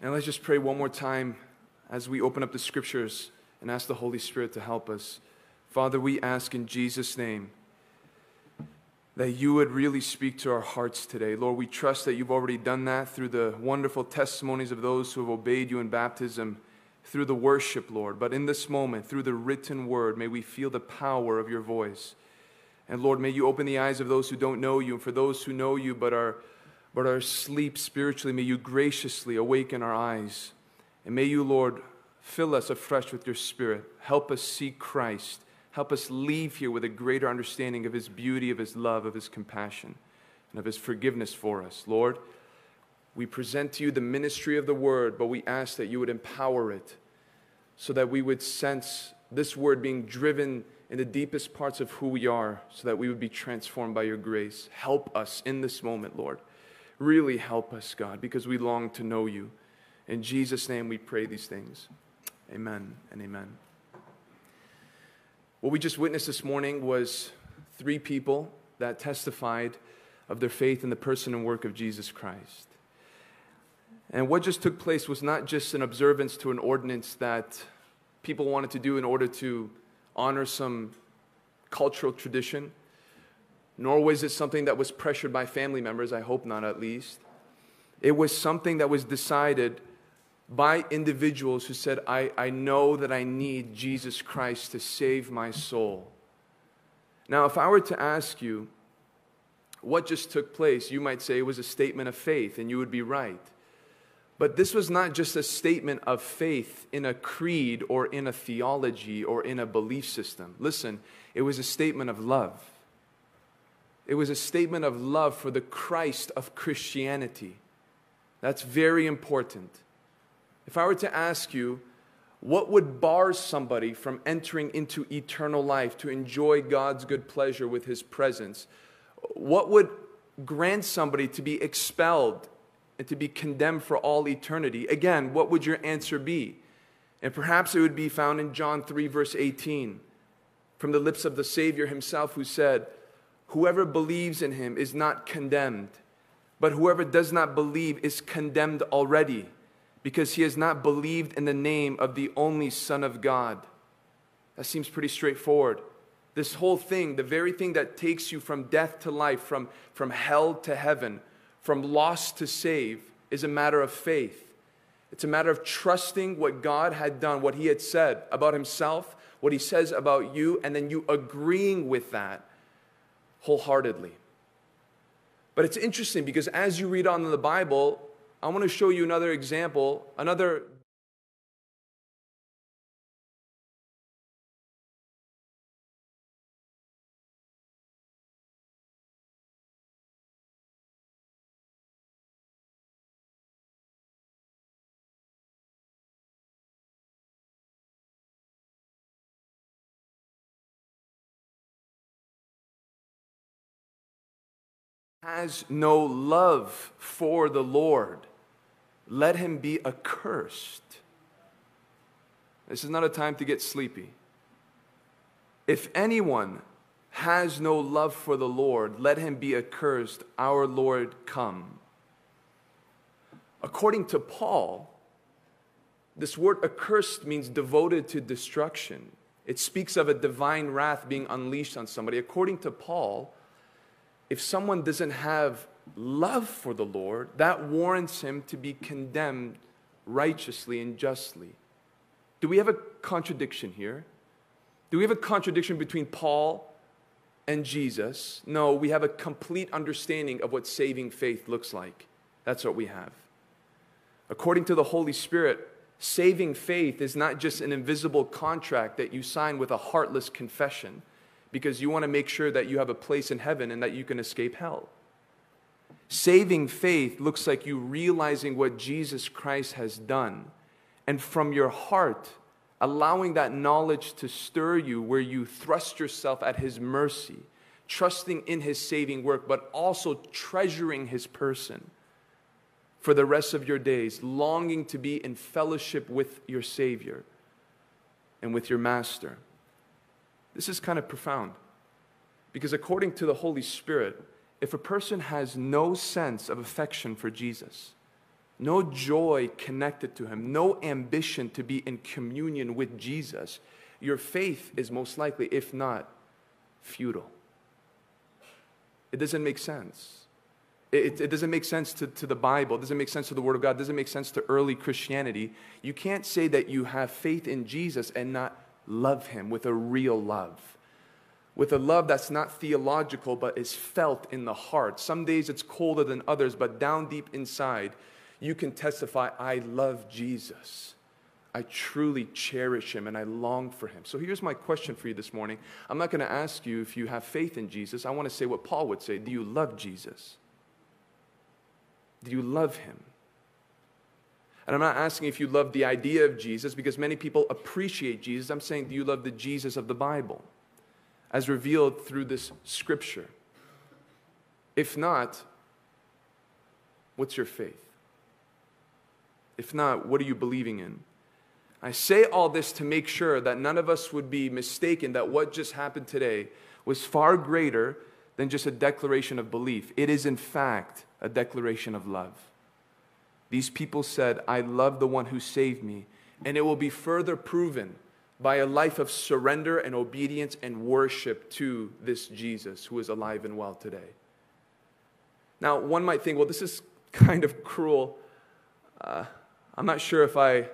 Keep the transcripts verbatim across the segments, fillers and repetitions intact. And let's just pray one more time as we open up the scriptures and ask the Holy Spirit to help us. Father, we ask in Jesus' name that you would really speak to our hearts today. Lord, we trust that you've already done that through the wonderful testimonies of those who have obeyed you in baptism, through the worship, Lord. But in this moment, through the written word, may we feel the power of your voice. And Lord, may you open the eyes of those who don't know you. And for those who know you but are But our sleep spiritually, may you graciously awaken our eyes. And may you, Lord, fill us afresh with your Spirit. Help us see Christ. Help us leave here with a greater understanding of his beauty, of his love, of his compassion, and of his forgiveness for us. Lord, we present to you the ministry of the word, but we ask that you would empower it so that we would sense this word being driven in the deepest parts of who we are, so that we would be transformed by your grace. Help us in this moment, Lord. Really help us, God, because we long to know you. In Jesus' name we pray these things. Amen and amen. What we just witnessed this morning was three people that testified of their faith in the person and work of Jesus Christ. And what just took place was not just an observance to an ordinance that people wanted to do in order to honor some cultural tradition, nor was it something that was pressured by family members, I hope not at least. It was something that was decided by individuals who said, I, I know that I need Jesus Christ to save my soul. Now, if I were to ask you what just took place, you might say it was a statement of faith, and you would be right. But this was not just a statement of faith in a creed or in a theology or in a belief system. Listen, it was a statement of love. It was a statement of love for the Christ of Christianity. That's very important. If I were to ask you, what would bar somebody from entering into eternal life to enjoy God's good pleasure with his presence? What would grant somebody to be expelled and to be condemned for all eternity? Again, what would your answer be? And perhaps it would be found in John three, verse eighteen, from the lips of the Savior himself, who said, "Whoever believes in him is not condemned, but whoever does not believe is condemned already, because he has not believed in the name of the only Son of God." That seems pretty straightforward. This whole thing, the very thing that takes you from death to life, from, from hell to heaven, from lost to saved, is a matter of faith. It's a matter of trusting what God had done, what he had said about himself, what he says about you, and then you agreeing with that wholeheartedly. But it's interesting, because as you read on in the Bible, I want to show you another example, another has no love for the Lord, let him be accursed. This is not a time to get sleepy. If anyone has no love for the Lord, let him be accursed. Our Lord come. According to Paul, this word accursed means devoted to destruction. It speaks of a divine wrath being unleashed on somebody. According to Paul, if someone doesn't have love for the Lord, that warrants him to be condemned righteously and justly. Do we have a contradiction here? Do we have a contradiction between Paul and Jesus? No, we have a complete understanding of what saving faith looks like. That's what we have. According to the Holy Spirit, saving faith is not just an invisible contract that you sign with a heartless confession, because you want to make sure that you have a place in heaven and that you can escape hell. Saving faith looks like you realizing what Jesus Christ has done, and from your heart, allowing that knowledge to stir you, where you thrust yourself at his mercy, trusting in his saving work, but also treasuring his person for the rest of your days, longing to be in fellowship with your Savior and with your Master. This is kind of profound. Because according to the Holy Spirit, if a person has no sense of affection for Jesus, no joy connected to him, no ambition to be in communion with Jesus, your faith is most likely, if not, futile. It doesn't make sense. It, it doesn't make sense to, to the Bible. It doesn't make sense to the Word of God. It doesn't make sense to early Christianity. You can't say that you have faith in Jesus and not love him with a real love. With a love that's not theological but is felt in the heart. Some days it's colder than others, but down deep inside, you can testify, I love Jesus. I truly cherish him and I long for him. So here's my question for you this morning. I'm not going to ask you if you have faith in Jesus. I want to say what Paul would say. Do you love Jesus? Do you love him? And I'm not asking if you love the idea of Jesus, because many people appreciate Jesus. I'm saying, do you love the Jesus of the Bible, as revealed through this scripture? If not, what's your faith? If not, what are you believing in? I say all this to make sure that none of us would be mistaken that what just happened today was far greater than just a declaration of belief. It is, in fact, a declaration of love. These people said, I love the one who saved me, and it will be further proven by a life of surrender and obedience and worship to this Jesus who is alive and well today. Now, one might think, well, this is kind of cruel. Uh, I'm not sure if I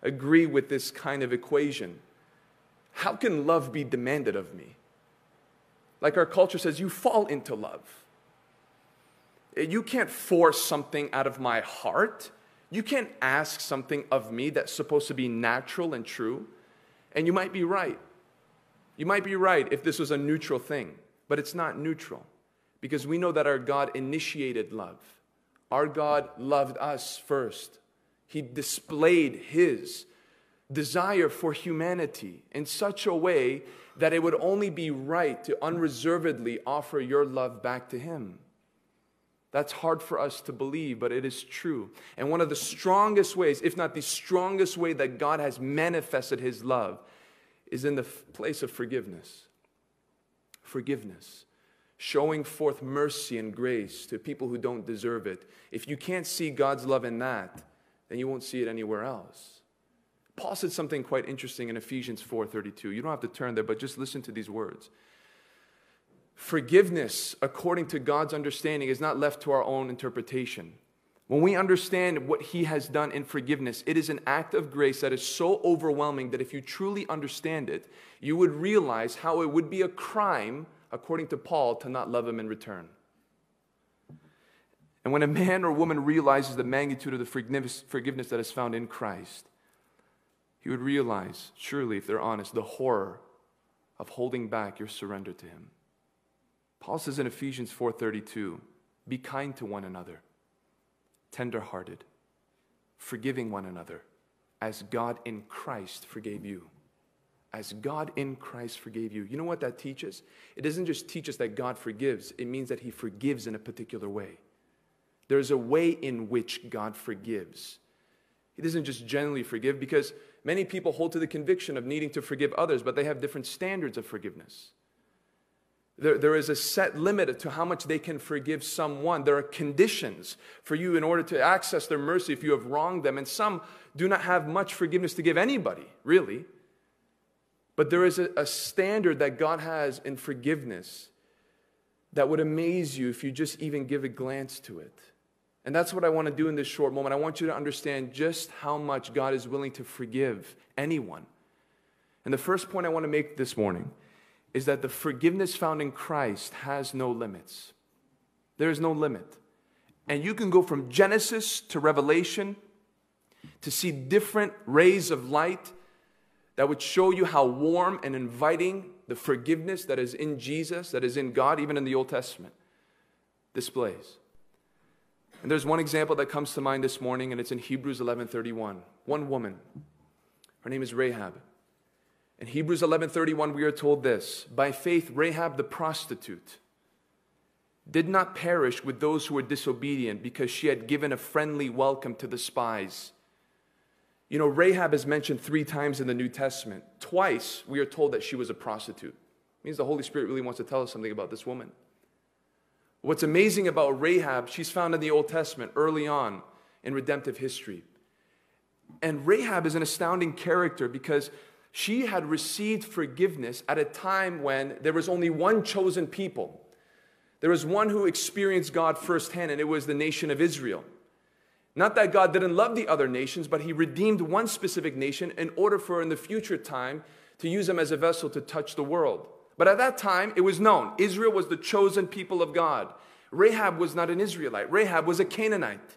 agree with this kind of equation. How can love be demanded of me? Like our culture says, you fall into love. You can't force something out of my heart. You can't ask something of me that's supposed to be natural and true. And you might be right. You might be right if this was a neutral thing, but it's not neutral, because we know that our God initiated love. Our God loved us first. He displayed his desire for humanity in such a way that it would only be right to unreservedly offer your love back to him. That's hard for us to believe, but it is true. And one of the strongest ways, if not the strongest way that God has manifested his love, is in the place of forgiveness. Forgiveness. Showing forth mercy and grace to people who don't deserve it. If you can't see God's love in that, then you won't see it anywhere else. Paul said something quite interesting in Ephesians four thirty-two. You don't have to turn there, but just listen to these words. Forgiveness, according to God's understanding, is not left to our own interpretation. When we understand what he has done in forgiveness, it is an act of grace that is so overwhelming that if you truly understand it, you would realize how it would be a crime, according to Paul, to not love him in return. And when a man or woman realizes the magnitude of the forgiveness, forgiveness that is found in Christ, he would realize, surely, if they're honest, the horror of holding back your surrender to him. Paul says in Ephesians four thirty-two, be kind to one another, tender-hearted, forgiving one another, as God in Christ forgave you. As God in Christ forgave you. You know what that teaches? It doesn't just teach us that God forgives. It means that he forgives in a particular way. There's a way in which God forgives. He doesn't just generally forgive, because many people hold to the conviction of needing to forgive others, but they have different standards of forgiveness. There, there is a set limit to how much they can forgive someone. There are conditions for you in order to access their mercy if you have wronged them. And some do not have much forgiveness to give anybody, really. But there is a, a standard that God has in forgiveness that would amaze you if you just even give a glance to it. And that's what I want to do in this short moment. I want you to understand just how much God is willing to forgive anyone. And the first point I want to make this morning is that the forgiveness found in Christ has no limits. There is no limit. And you can go from Genesis to Revelation to see different rays of light that would show you how warm and inviting the forgiveness that is in Jesus, that is in God, even in the Old Testament, displays. And there's one example that comes to mind this morning, and it's in Hebrews eleven thirty-one. One woman, her name is Rahab. In Hebrews eleven thirty-one, we are told this: by faith, Rahab the prostitute did not perish with those who were disobedient, because she had given a friendly welcome to the spies. You know, Rahab is mentioned three times in the New Testament. Twice, we are told that she was a prostitute. It means the Holy Spirit really wants to tell us something about this woman. What's amazing about Rahab, she's found in the Old Testament early on in redemptive history. And Rahab is an astounding character because she had received forgiveness at a time when there was only one chosen people. There was one who experienced God firsthand, and it was the nation of Israel. Not that God didn't love the other nations, but he redeemed one specific nation in order for in the future time to use them as a vessel to touch the world. But at that time, it was known. Israel was the chosen people of God. Rahab was not an Israelite. Rahab was a Canaanite.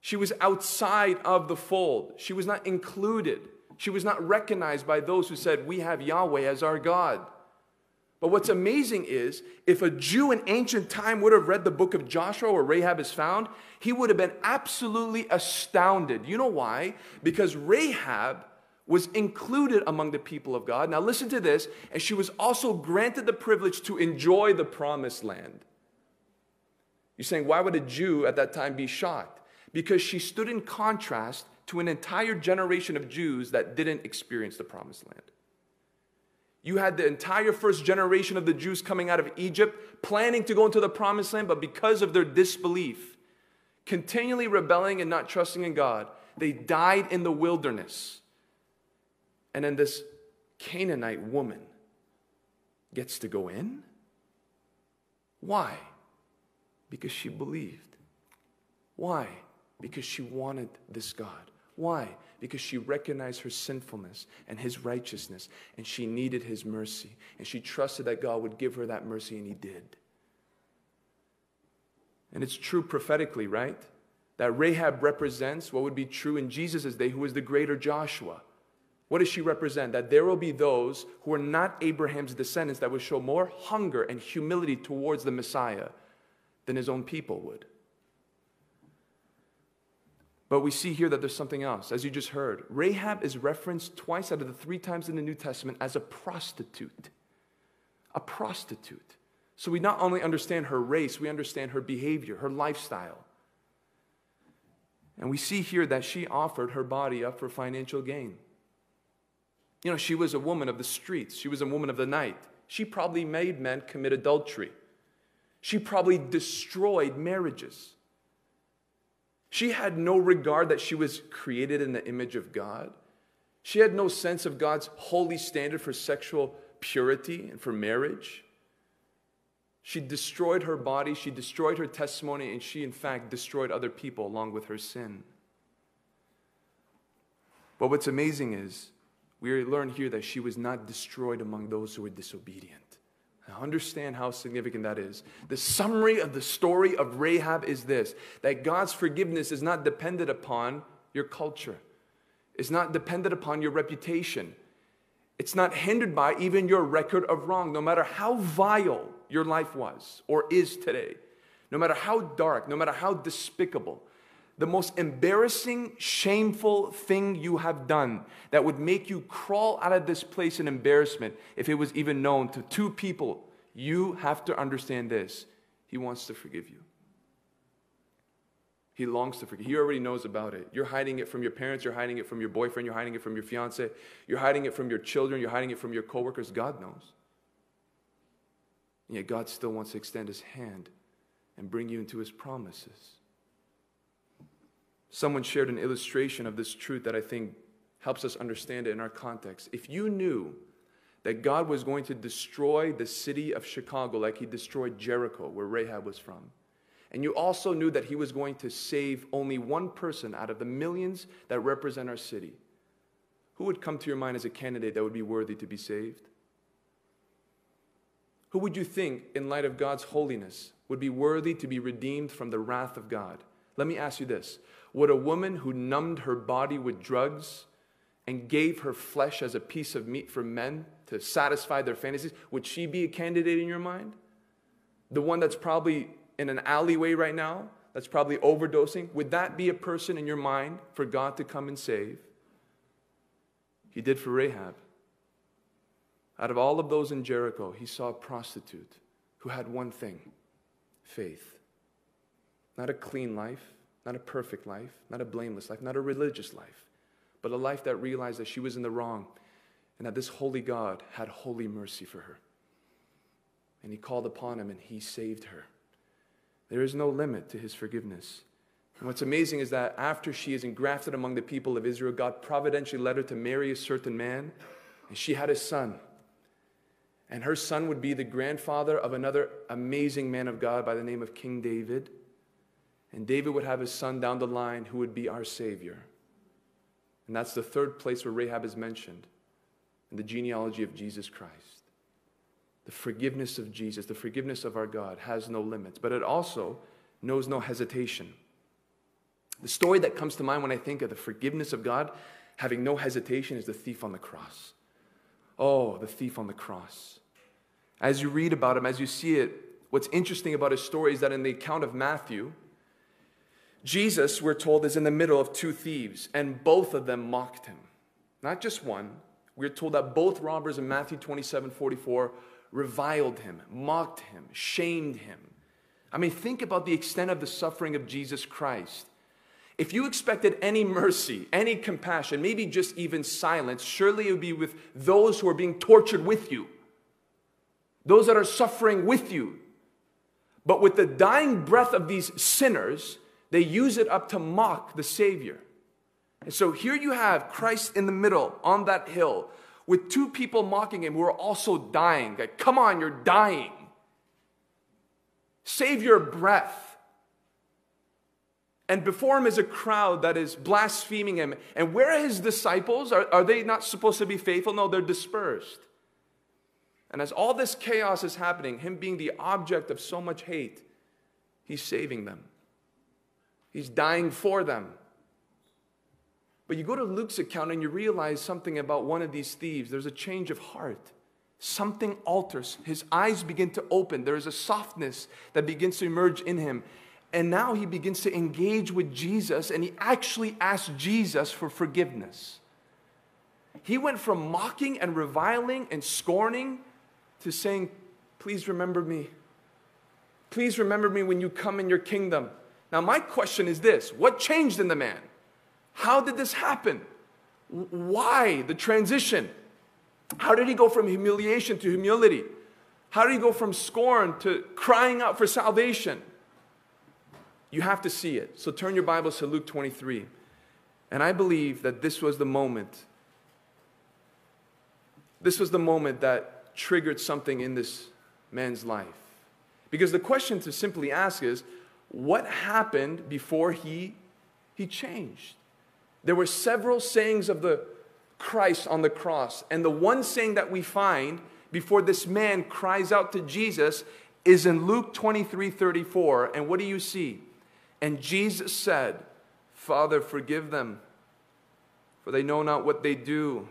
She was outside of the fold. She was not included. She was not recognized by those who said, we have Yahweh as our God. But what's amazing is, if a Jew in ancient time would have read the book of Joshua where Rahab is found, he would have been absolutely astounded. You know why? Because Rahab was included among the people of God. Now listen to this. And she was also granted the privilege to enjoy the promised land. You're saying, why would a Jew at that time be shocked? Because she stood in contrast to an entire generation of Jews that didn't experience the promised land. You had the entire first generation of the Jews coming out of Egypt, planning to go into the promised land, but because of their disbelief, continually rebelling and not trusting in God, they died in the wilderness. And then this Canaanite woman gets to go in? Why? Because she believed. Why? Because she wanted this God. Why? Because she recognized her sinfulness and his righteousness, and she needed his mercy, and she trusted that God would give her that mercy, and he did. And it's true prophetically, right? That Rahab represents what would be true in Jesus' day, who is the greater Joshua. What does she represent? That there will be those who are not Abraham's descendants that will show more hunger and humility towards the Messiah than his own people would. But we see here that there's something else. As you just heard, Rahab is referenced twice out of the three times in the New Testament as a prostitute. A prostitute. So we not only understand her race, we understand her behavior, her lifestyle. And we see here that she offered her body up for financial gain. You know, she was a woman of the streets. She was a woman of the night. She probably made men commit adultery. She probably destroyed marriages. She had no regard that she was created in the image of God. She had no sense of God's holy standard for sexual purity and for marriage. She destroyed her body, she destroyed her testimony, and she, in fact, destroyed other people along with her sin. But what's amazing is, we learn here that she was not destroyed among those who were disobedient. Now understand how significant that is. The summary of the story of Rahab is this, that God's forgiveness is not dependent upon your culture. It's not dependent upon your reputation. It's not hindered by even your record of wrong, no matter how vile your life was or is today, no matter how dark, no matter how despicable. The most embarrassing, shameful thing you have done that would make you crawl out of this place in embarrassment if it was even known to two people, you have to understand this. He wants to forgive you. He longs to forgive you. He already knows about it. You're hiding it from your parents. You're hiding it from your boyfriend. You're hiding it from your fiance. You're hiding it from your children. You're hiding it from your coworkers. God knows. And yet God still wants to extend his hand and bring you into his promises. Someone shared an illustration of this truth that I think helps us understand it in our context. If you knew that God was going to destroy the city of Chicago like he destroyed Jericho, where Rahab was from, and you also knew that he was going to save only one person out of the millions that represent our city, who would come to your mind as a candidate that would be worthy to be saved? Who would you think, in light of God's holiness, would be worthy to be redeemed from the wrath of God? Let me ask you this. Would a woman who numbed her body with drugs and gave her flesh as a piece of meat for men to satisfy their fantasies, would she be a candidate in your mind? The one that's probably in an alleyway right now, that's probably overdosing, would that be a person in your mind for God to come and save? He did for Rahab. Out of all of those in Jericho, he saw a prostitute who had one thing, faith. Not a clean life. Not a perfect life, not a blameless life, not a religious life, but a life that realized that she was in the wrong and that this holy God had holy mercy for her. and he called upon him and he saved her. There is no limit to his forgiveness. And what's amazing is that after she is engrafted among the people of Israel, God providentially led her to marry a certain man, and she had a son. And her son would be the grandfather of another amazing man of God by the name of King David. And David would have his son down the line who would be our Savior. And that's the third place where Rahab is mentioned, in the genealogy of Jesus Christ. The forgiveness of Jesus, the forgiveness of our God has no limits, but it also knows no hesitation. The story that comes to mind when I think of the forgiveness of God having no hesitation is the thief on the cross. Oh, the thief on the cross. As you read about him, as you see it, what's interesting about his story is that in the account of Matthew, Jesus, we're told, is in the middle of two thieves, and both of them mocked him. Not just one. We're told that both robbers in Matthew twenty-seven forty-four reviled him, mocked him, shamed him. I mean, think about the extent of the suffering of Jesus Christ. If you expected any mercy, any compassion, maybe just even silence, surely it would be with those who are being tortured with you, those that are suffering with you. But with the dying breath of these sinners, they use it up to mock the Savior. And so here you have Christ in the middle on that hill with two people mocking him who are also dying. Like, come on, you're dying. Save your breath. And before him is a crowd that is blaspheming him. And where are his disciples? Are, are they not supposed to be faithful? No, they're dispersed. And as all this chaos is happening, him being the object of so much hate, he's saving them. He's dying for them. But you go to Luke's account and you realize something about one of these thieves. There's a change of heart. Something alters. His eyes begin to open. There is a softness that begins to emerge in him. And now he begins to engage with Jesus, and he actually asks Jesus for forgiveness. He went from mocking and reviling and scorning to saying, please remember me. Please remember me when you come in your kingdom. Now my question is this, what changed in the man? How did this happen? Why the transition? How did he go from humiliation to humility? How did he go from scorn to crying out for salvation? You have to see it. So turn your Bibles to Luke twenty-three. And I believe that this was the moment. This was the moment that triggered something in this man's life. Because the question to simply ask is, what happened before he, he changed? There were several sayings of the Christ on the cross. And the one saying that we find before this man cries out to Jesus is in Luke twenty-three thirty-four. And what do you see? And Jesus said, Father, forgive them, for they know not what they do.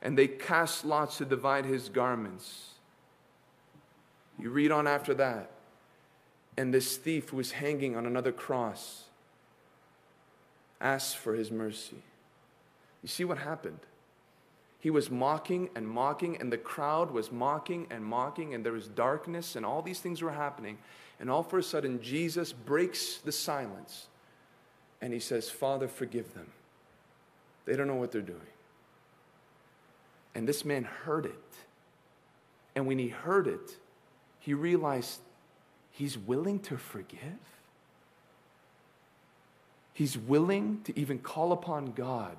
And they cast lots to divide his garments. You read on after that. And this thief who was hanging on another cross asked for his mercy. You see what happened? He was mocking and mocking, and the crowd was mocking and mocking, and there was darkness, and all these things were happening. And all for a sudden, Jesus breaks the silence, and he says, Father, forgive them. They don't know what they're doing. And this man heard it. And when he heard it, he realized he's willing to forgive. He's willing to even call upon God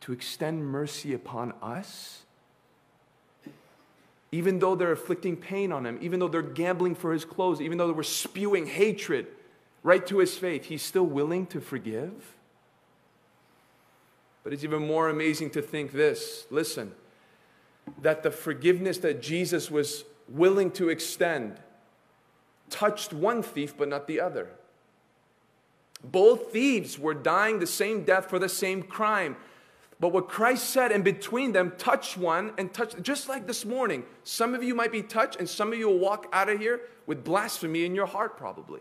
to extend mercy upon us, even though they're inflicting pain on him, even though they're gambling for his clothes, even though they were spewing hatred right to his face, he's still willing to forgive. But it's even more amazing to think this, listen, that the forgiveness that Jesus was willing to extend touched one thief but not the other. Both thieves were dying the same death for the same crime. But what Christ said in between them touched one and touched, just like this morning. Some of you might be touched, and some of you will walk out of here with blasphemy in your heart probably.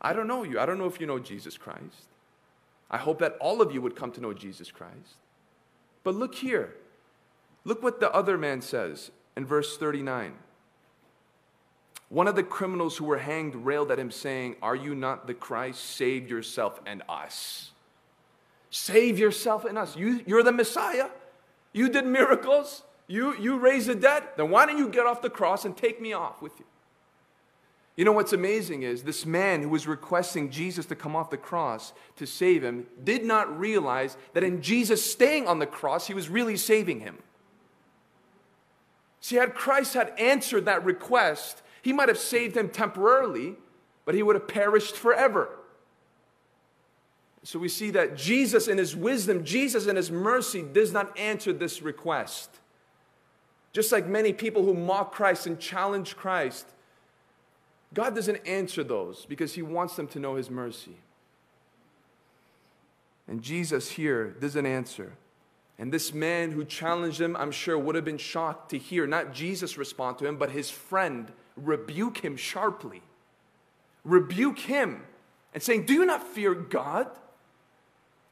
I don't know you. I don't know if you know Jesus Christ. I hope that all of you would come to know Jesus Christ. But look here. Look what the other man says in verse thirty-nine. One of the criminals who were hanged railed at him, saying, are you not the Christ? Save yourself and us. Save yourself and us. You, you're the Messiah. You did miracles. You, you raise the dead? Then why don't you get off the cross and take me off with you? You know what's amazing is this man who was requesting Jesus to come off the cross to save him did not realize that in Jesus staying on the cross, he was really saving him. See, had Christ had answered that request, he might have saved him temporarily, but he would have perished forever. So we see that Jesus in his wisdom, Jesus in his mercy does not answer this request. Just like many people who mock Christ and challenge Christ, God doesn't answer those because he wants them to know his mercy. And Jesus here doesn't answer. And this man who challenged him, I'm sure, would have been shocked to hear not Jesus respond to him, but his friend rebuke him sharply. Rebuke him and saying, do you not fear God?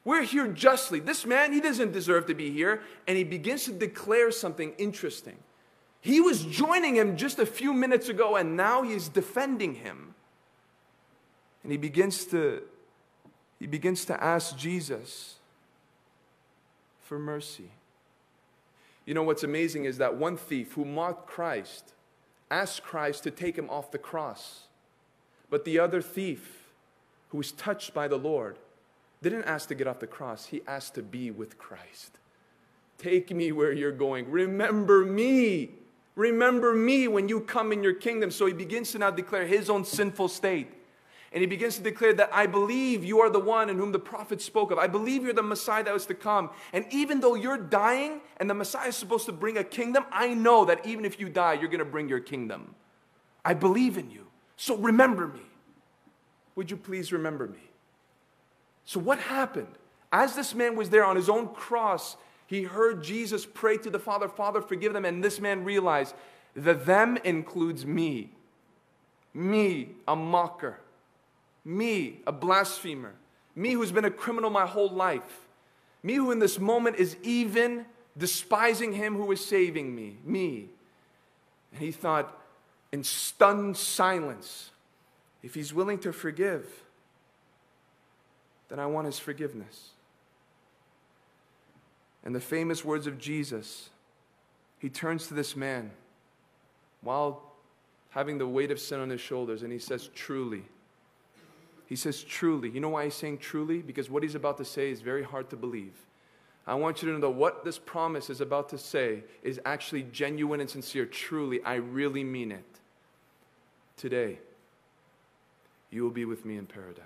We're here justly. This man, he doesn't deserve to be here. And he begins to declare something interesting. He was joining him just a few minutes ago, and now he's defending him. And he begins to, he begins to ask Jesus for mercy. You know what's amazing is that one thief who mocked Christ asked Christ to take him off the cross. But the other thief who was touched by the Lord didn't ask to get off the cross. He asked to be with Christ. Take me where you're going. Remember me. Remember me when you come in your kingdom. So he begins to now declare his own sinful state. And he begins to declare that I believe you are the one in whom the prophets spoke of. I believe you're the Messiah that was to come. And even though you're dying and the Messiah is supposed to bring a kingdom, I know that even if you die, you're going to bring your kingdom. I believe in you. So remember me. Would you please remember me? So what happened? As this man was there on his own cross, he heard Jesus pray to the Father, Father, forgive them. And this man realized that them includes me. Me, a mocker. Me, a blasphemer. Me who's been a criminal my whole life. Me who in this moment is even despising him who is saving me. Me. And he thought in stunned silence, if he's willing to forgive, then I want his forgiveness. And the famous words of Jesus, he turns to this man while having the weight of sin on his shoulders, and he says, truly. He says, truly. You know why he's saying truly? Because what he's about to say is very hard to believe. I want you to know that what this promise is about to say is actually genuine and sincere. Truly, I really mean it. Today, you will be with me in paradise.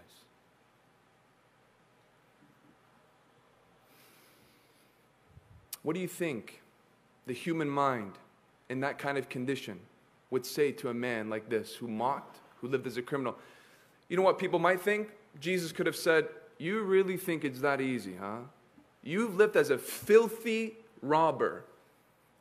What do you think the human mind in that kind of condition would say to a man like this who mocked, who lived as a criminal? You know what people might think? Jesus could have said, you really think it's that easy, huh? You've lived as a filthy robber,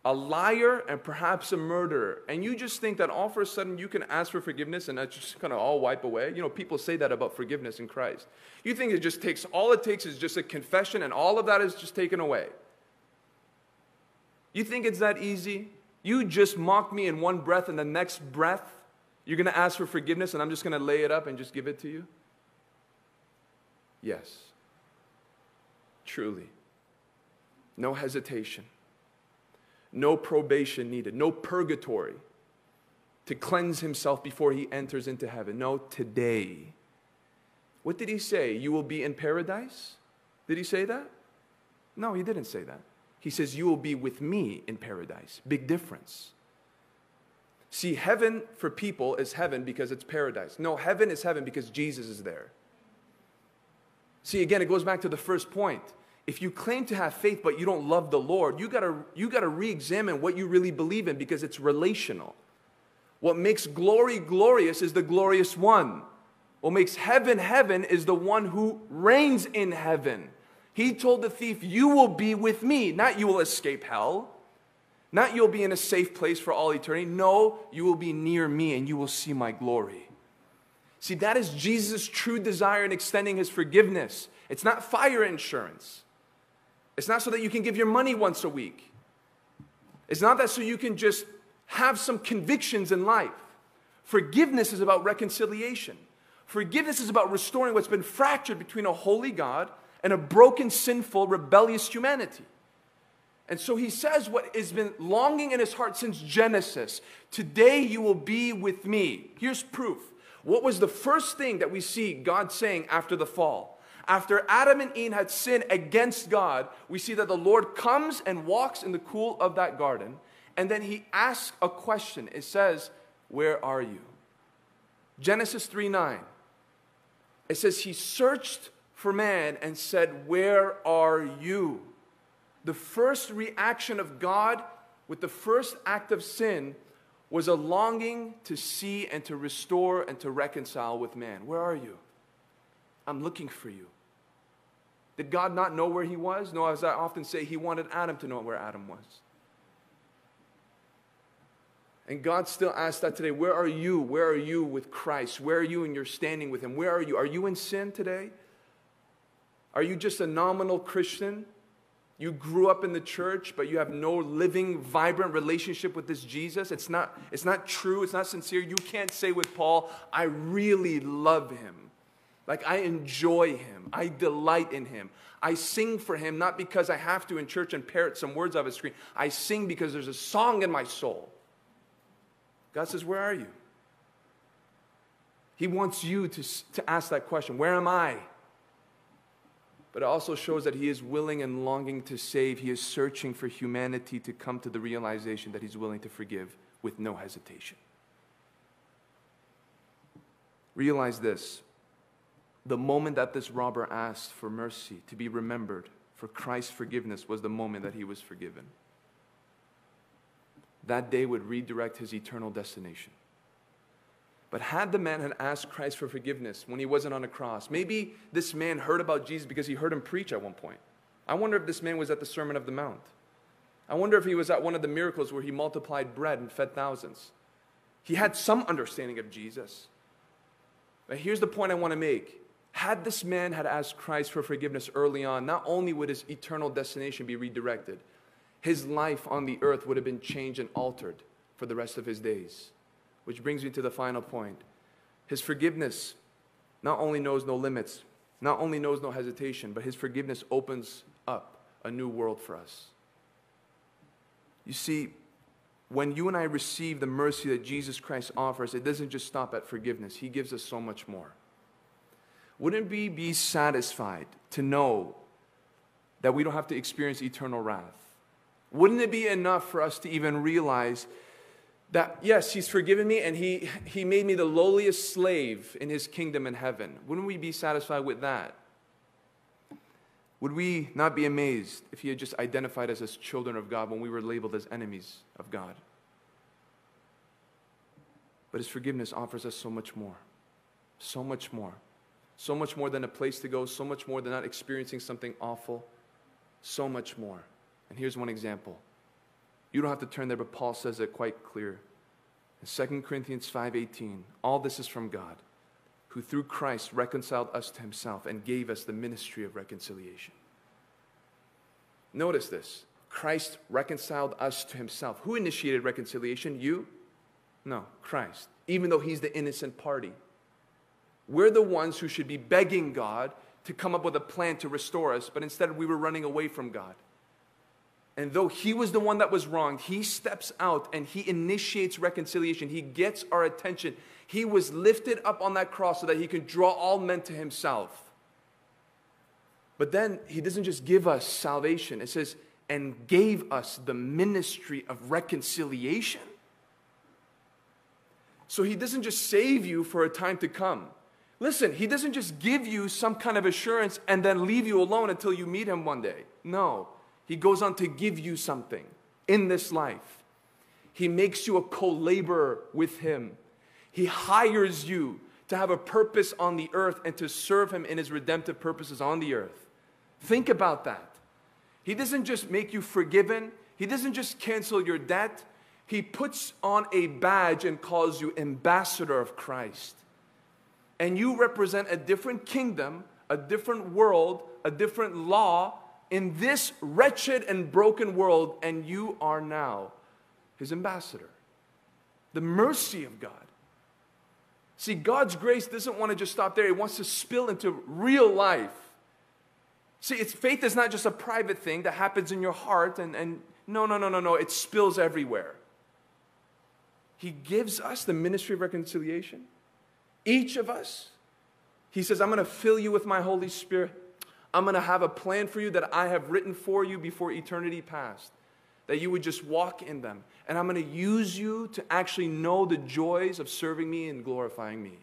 a liar, and perhaps a murderer. And you just think that all of a sudden you can ask for forgiveness and that's just going to all wipe away? You know, people say that about forgiveness in Christ. You think it just takes, all it takes is just a confession and all of that is just taken away. You think it's that easy? You just mocked me in one breath, and the next breath, you're going to ask for forgiveness, and I'm just going to lay it up and just give it to you? Yes. Truly. No hesitation. No probation needed. No purgatory to cleanse himself before he enters into heaven. No, today. What did he say? You will be in paradise? Did he say that? No, he didn't say that. He says, you will be with me in paradise. Big difference. See, heaven for people is heaven because it's paradise. No, heaven is heaven because Jesus is there. See, again, it goes back to the first point. If you claim to have faith but you don't love the Lord, you gotta, you gotta re-examine what you really believe in because it's relational. What makes glory glorious is the glorious one. What makes heaven heaven is the one who reigns in heaven. He told the thief, you will be with me. Not you will escape hell. Not you'll be in a safe place for all eternity. No, you will be near me and you will see my glory. See, that is Jesus' true desire in extending his forgiveness. It's not fire insurance. It's not so that you can give your money once a week. It's not that so you can just have some convictions in life. Forgiveness is about reconciliation. Forgiveness is about restoring what's been fractured between a holy God and a broken, sinful, rebellious humanity. And so he says what has been longing in his heart since Genesis. Today you will be with me. Here's proof. What was the first thing that we see God saying after the fall? After Adam and Eve had sinned against God, we see that the Lord comes and walks in the cool of that garden. And then he asks a question. It says, where are you? Genesis three nine. It says, he searched for man and said, where are you? The first reaction of God with the first act of sin was a longing to see and to restore and to reconcile with man. Where are you? I'm looking for you. Did God not know where he was? No, as I often say, he wanted Adam to know where Adam was. And God still asks that today. Where are you? Where are you with Christ? Where are you in your standing with him? Where are you? Are you in sin today? Are you just a nominal Christian? You grew up in the church, but you have no living, vibrant relationship with this Jesus. It's not, it's not true. It's not sincere. You can't say with Paul, I really love him. Like, I enjoy him. I delight in him. I sing for him, not because I have to in church and parrot some words off a screen. I sing because there's a song in my soul. God says, where are you? He wants you to, to ask that question. Where am I? But it also shows that he is willing and longing to save. He is searching for humanity to come to the realization that he's willing to forgive with no hesitation. Realize this. The moment that this robber asked for mercy, to be remembered, for Christ's forgiveness, was the moment that he was forgiven. That day would redirect his eternal destination. But had the man had asked Christ for forgiveness when he wasn't on a cross, maybe this man heard about Jesus because he heard him preach at one point. I wonder if this man was at the Sermon of the Mount. I wonder if he was at one of the miracles where he multiplied bread and fed thousands. He had some understanding of Jesus. But here's the point I want to make. Had this man had asked Christ for forgiveness early on, not only would his eternal destination be redirected, his life on the earth would have been changed and altered for the rest of his days. Which brings me to the final point. His forgiveness not only knows no limits, not only knows no hesitation, but his forgiveness opens up a new world for us. You see, when you and I receive the mercy that Jesus Christ offers, it doesn't just stop at forgiveness. He gives us so much more. Wouldn't we be satisfied to know that we don't have to experience eternal wrath? Wouldn't it be enough for us to even realize that, yes, he's forgiven me, and he, he made me the lowliest slave in his kingdom in heaven? Wouldn't we be satisfied with that? Would we not be amazed if he had just identified us as children of God when we were labeled as enemies of God? But his forgiveness offers us so much more, so much more, so much more than a place to go, so much more than not experiencing something awful, so much more. And here's one example. You don't have to turn there, but Paul says it quite clear. In Second Corinthians five eighteen, all this is from God, who through Christ reconciled us to himself and gave us the ministry of reconciliation. Notice this. Christ reconciled us to himself. Who initiated reconciliation? You? No, Christ. Even though he's the innocent party. We're the ones who should be begging God to come up with a plan to restore us, but instead we were running away from God. And though he was the one that was wronged, he steps out and he initiates reconciliation. He gets our attention. He was lifted up on that cross so that he can draw all men to himself. But then he doesn't just give us salvation. It says, and gave us the ministry of reconciliation. So he doesn't just save you for a time to come. Listen, he doesn't just give you some kind of assurance and then leave you alone until you meet him one day. No. He goes on to give you something in this life. He makes you a co-laborer with him. He hires you to have a purpose on the earth and to serve him in his redemptive purposes on the earth. Think about that. He doesn't just make you forgiven. He doesn't just cancel your debt. He puts on a badge and calls you ambassador of Christ. And you represent a different kingdom, a different world, a different law, in this wretched and broken world, and you are now his ambassador. The mercy of God. See, God's grace doesn't want to just stop there. It wants to spill into real life. See, it's, faith is not just a private thing that happens in your heart and, and no, no, no, no, no, it spills everywhere. He gives us the ministry of reconciliation. Each of us, he says, I'm going to fill you with my Holy Spirit. I'm going to have a plan for you that I have written for you before eternity passed, that you would just walk in them. And I'm going to use you to actually know the joys of serving me and glorifying me.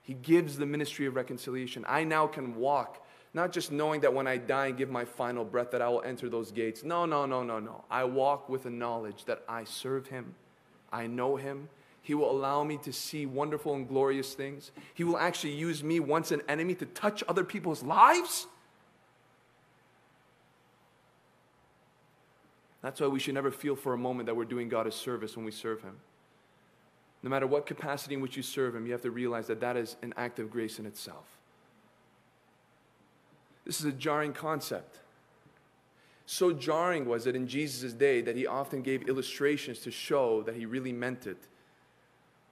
He gives the ministry of reconciliation. I now can walk, not just knowing that when I die and give my final breath that I will enter those gates. No, no, no, no, no. I walk with a knowledge that I serve him. I know him. He will allow me to see wonderful and glorious things. He will actually use me, once an enemy, to touch other people's lives. That's why we should never feel for a moment that we're doing God a service when we serve him. No matter what capacity in which you serve him, you have to realize that that is an act of grace in itself. This is a jarring concept. So jarring was it in Jesus' day that he often gave illustrations to show that he really meant it.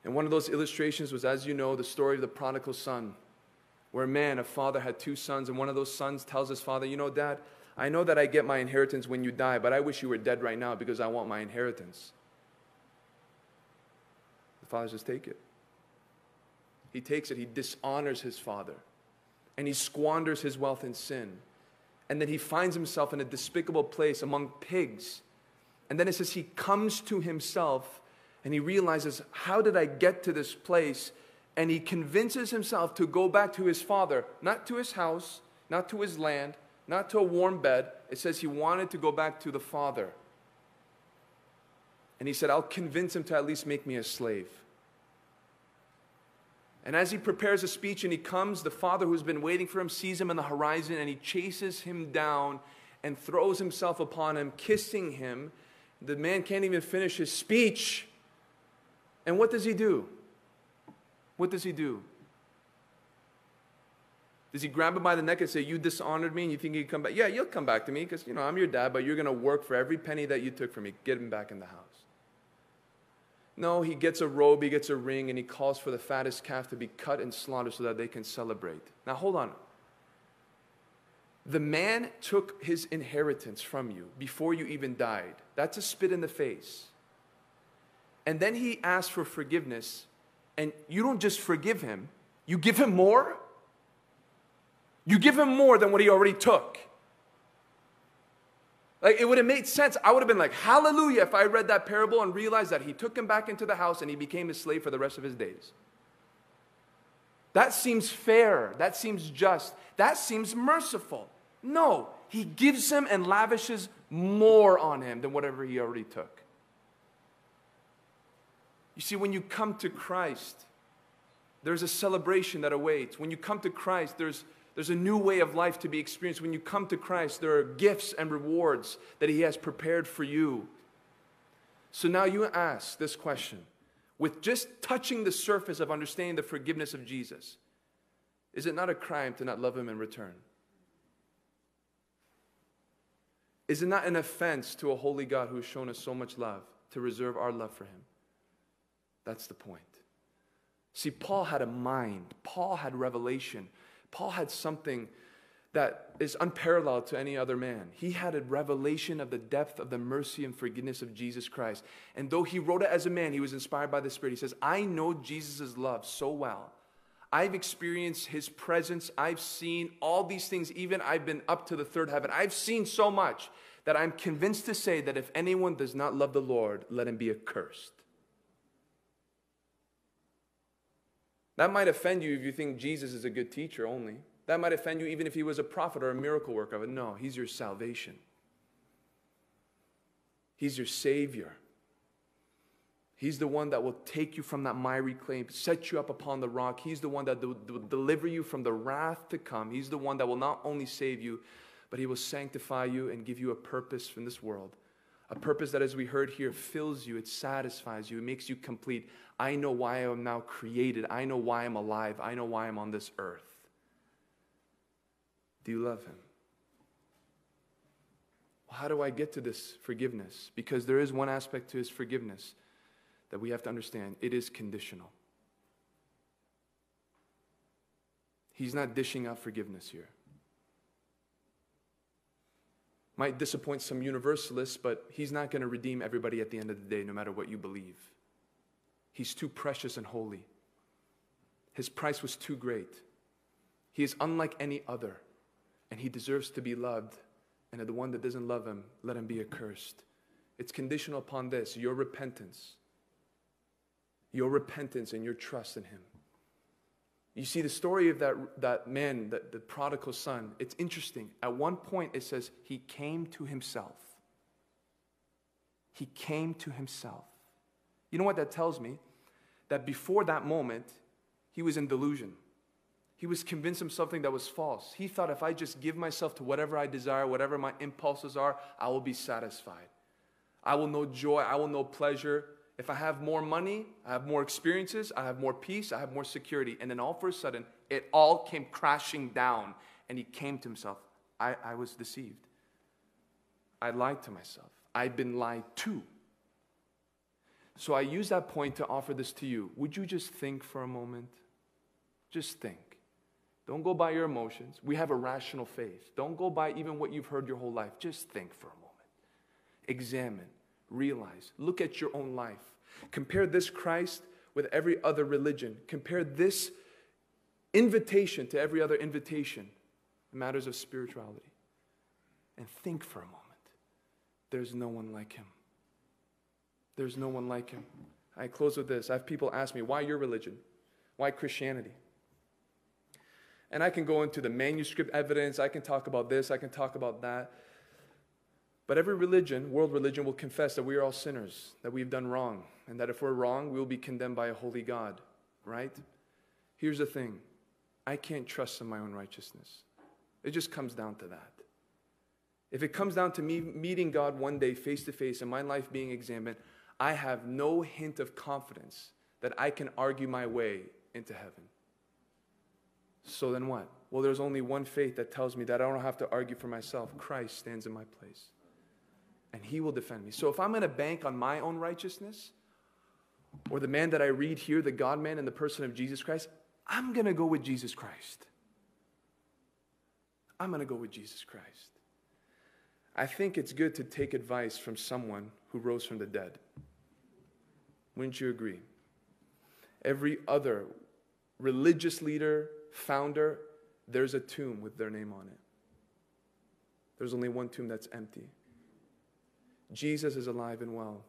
And one of those illustrations was, as you know, the story of the prodigal son, where a man, a father, had two sons, and one of those sons tells his father, you know, Dad, I know that I get my inheritance when you die, but I wish you were dead right now because I want my inheritance. The father says, take it. He takes it, he dishonors his father, and he squanders his wealth in sin. And then he finds himself in a despicable place among pigs. And then it says he comes to himself, and he realizes, how did I get to this place? And he convinces himself to go back to his father, not to his house, not to his land, not to a warm bed. It says he wanted to go back to the father. And he said, I'll convince him to at least make me a slave. And as he prepares a speech and he comes, the father who's been waiting for him sees him on the horizon, and he chases him down and throws himself upon him, kissing him. The man can't even finish his speech. And what does he do? What does he do? Does he grab him by the neck and say, you dishonored me and you think you'd come back? Yeah, you'll come back to me because, you know, I'm your dad, but you're going to work for every penny that you took from me. Get him back in the house. No, he gets a robe, he gets a ring, and he calls for the fattest calf to be cut and slaughtered so that they can celebrate. Now, hold on. The man took his inheritance from you before you even died. That's a spit in the face. And then he asks for forgiveness, and you don't just forgive him, you give him more? You give him more than what he already took. Like, it would have made sense. I would have been like, hallelujah, if I read that parable and realized that he took him back into the house and he became his slave for the rest of his days. That seems fair. That seems just. That seems merciful. No, he gives him and lavishes more on him than whatever he already took. You see, when you come to Christ, there's a celebration that awaits. When you come to Christ, there's There's a new way of life to be experienced. When you come to Christ, there are gifts and rewards that he has prepared for you. So now you ask this question, with just touching the surface of understanding the forgiveness of Jesus, is it not a crime to not love him in return? Is it not an offense to a holy God who has shown us so much love to reserve our love for him? That's the point. See, Paul had a mind. Paul had revelation. Paul had something that is unparalleled to any other man. He had a revelation of the depth of the mercy and forgiveness of Jesus Christ. And though he wrote it as a man, he was inspired by the Spirit. He says, I know Jesus' love so well. I've experienced his presence. I've seen all these things. Even I've been up to the third heaven. I've seen so much that I'm convinced to say that if anyone does not love the Lord, let him be accursed. That might offend you if you think Jesus is a good teacher only. That might offend you even if he was a prophet or a miracle worker. But no, he's your salvation. He's your Savior. He's the one that will take you from that miry clay, set you up upon the rock. He's the one that will deliver you from the wrath to come. He's the one that will not only save you, but he will sanctify you and give you a purpose from this world. A purpose that, as we heard here, fills you, it satisfies you, it makes you complete. I know why I am now created. I know why I'm alive. I know why I'm on this earth. Do you love him? Well, how do I get to this forgiveness? Because there is one aspect to his forgiveness that we have to understand. It is conditional. He's not dishing out forgiveness here. might disappoint some universalists, but he's not going to redeem everybody at the end of the day, no matter what you believe. He's too precious and holy. His price was too great. He is unlike any other, and he deserves to be loved. And the one that doesn't love him, let him be accursed. It's conditional upon this, your repentance. Your repentance and your trust in him. You see, the story of that, that man, that, the prodigal son, it's interesting. At one point, it says, he came to himself. He came to himself. You know what that tells me? That before that moment, he was in delusion. He was convinced of something that was false. He thought, if I just give myself to whatever I desire, whatever my impulses are, I will be satisfied. I will know joy. I will know pleasure. If I have more money, I have more experiences, I have more peace, I have more security. And then all for a sudden, it all came crashing down. And he came to himself. I, I was deceived. I lied to myself. I've been lied to. So I use that point to offer this to you. Would you just think for a moment? Just think. Don't go by your emotions. We have a rational faith. Don't go by even what you've heard your whole life. Just think for a moment. Examine. Realize. Look at your own life. Compare this Christ with every other religion. Compare this invitation to every other invitation in matters of spirituality. And think for a moment. There's no one like him. There's no one like him. I close with this. I have people ask me, why your religion? Why Christianity? And I can go into the manuscript evidence. I can talk about this. I can talk about that. But every religion, world religion, will confess that we are all sinners, that we've done wrong, and that if we're wrong, we'll be condemned by a holy God, right? Here's the thing. I can't trust in my own righteousness. It just comes down to that. If it comes down to me meeting God one day face to face and my life being examined, I have no hint of confidence that I can argue my way into heaven. So then what? Well, there's only one faith that tells me that I don't have to argue for myself. Christ stands in my place. And he will defend me. So if I'm going to bank on my own righteousness, or the man that I read here, the God-man and the person of Jesus Christ, I'm going to go with Jesus Christ. I'm going to go with Jesus Christ. I think it's good to take advice from someone who rose from the dead. Wouldn't you agree? Every other religious leader, founder, there's a tomb with their name on it. There's only one tomb that's empty. Jesus is alive and well.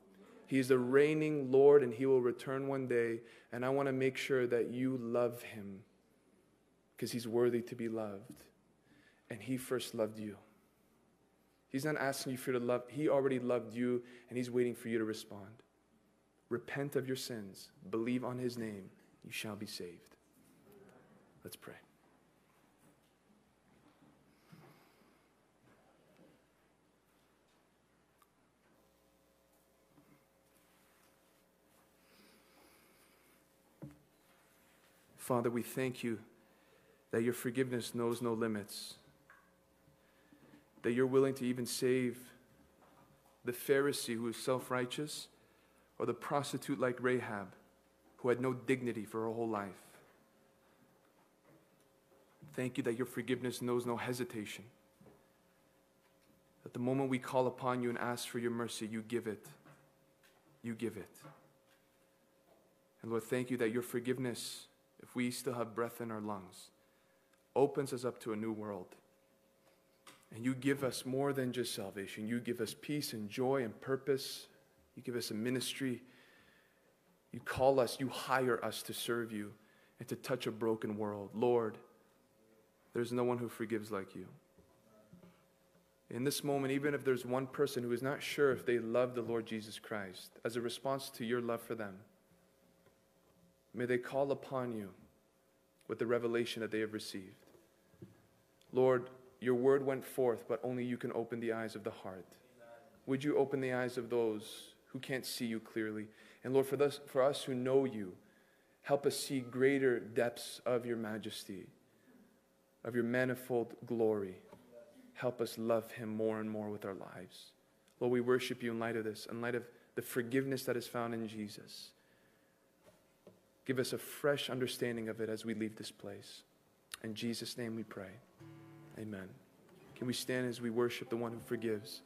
He's the reigning Lord, and he will return one day. And I want to make sure that you love him, because he's worthy to be loved. And he first loved you. He's not asking you for you to love. He already loved you, and he's waiting for you to respond. Repent of your sins. Believe on his name. You shall be saved. Let's pray. Father, we thank you that your forgiveness knows no limits, that you're willing to even save the Pharisee who is self-righteous, or the prostitute like Rahab who had no dignity for her whole life. Thank you that your forgiveness knows no hesitation, that the moment we call upon you and ask for your mercy, you give it. You give it. And Lord, thank you that your forgiveness, if we still have breath in our lungs, opens us up to a new world. And you give us more than just salvation. You give us peace and joy and purpose. You give us a ministry. You call us, you hire us to serve you and to touch a broken world. Lord, there's no one who forgives like you. In this moment, even if there's one person who is not sure if they love the Lord Jesus Christ, as a response to your love for them, may they call upon you with the revelation that they have received. Lord, your word went forth, but only you can open the eyes of the heart. Would you open the eyes of those who can't see you clearly? And Lord, for us, for us who know you, help us see greater depths of your majesty, of your manifold glory. Help us love him more and more with our lives. Lord, we worship you in light of this, in light of the forgiveness that is found in Jesus. Give us a fresh understanding of it as we leave this place. In Jesus' name we pray. Amen. Can we stand as we worship the one who forgives?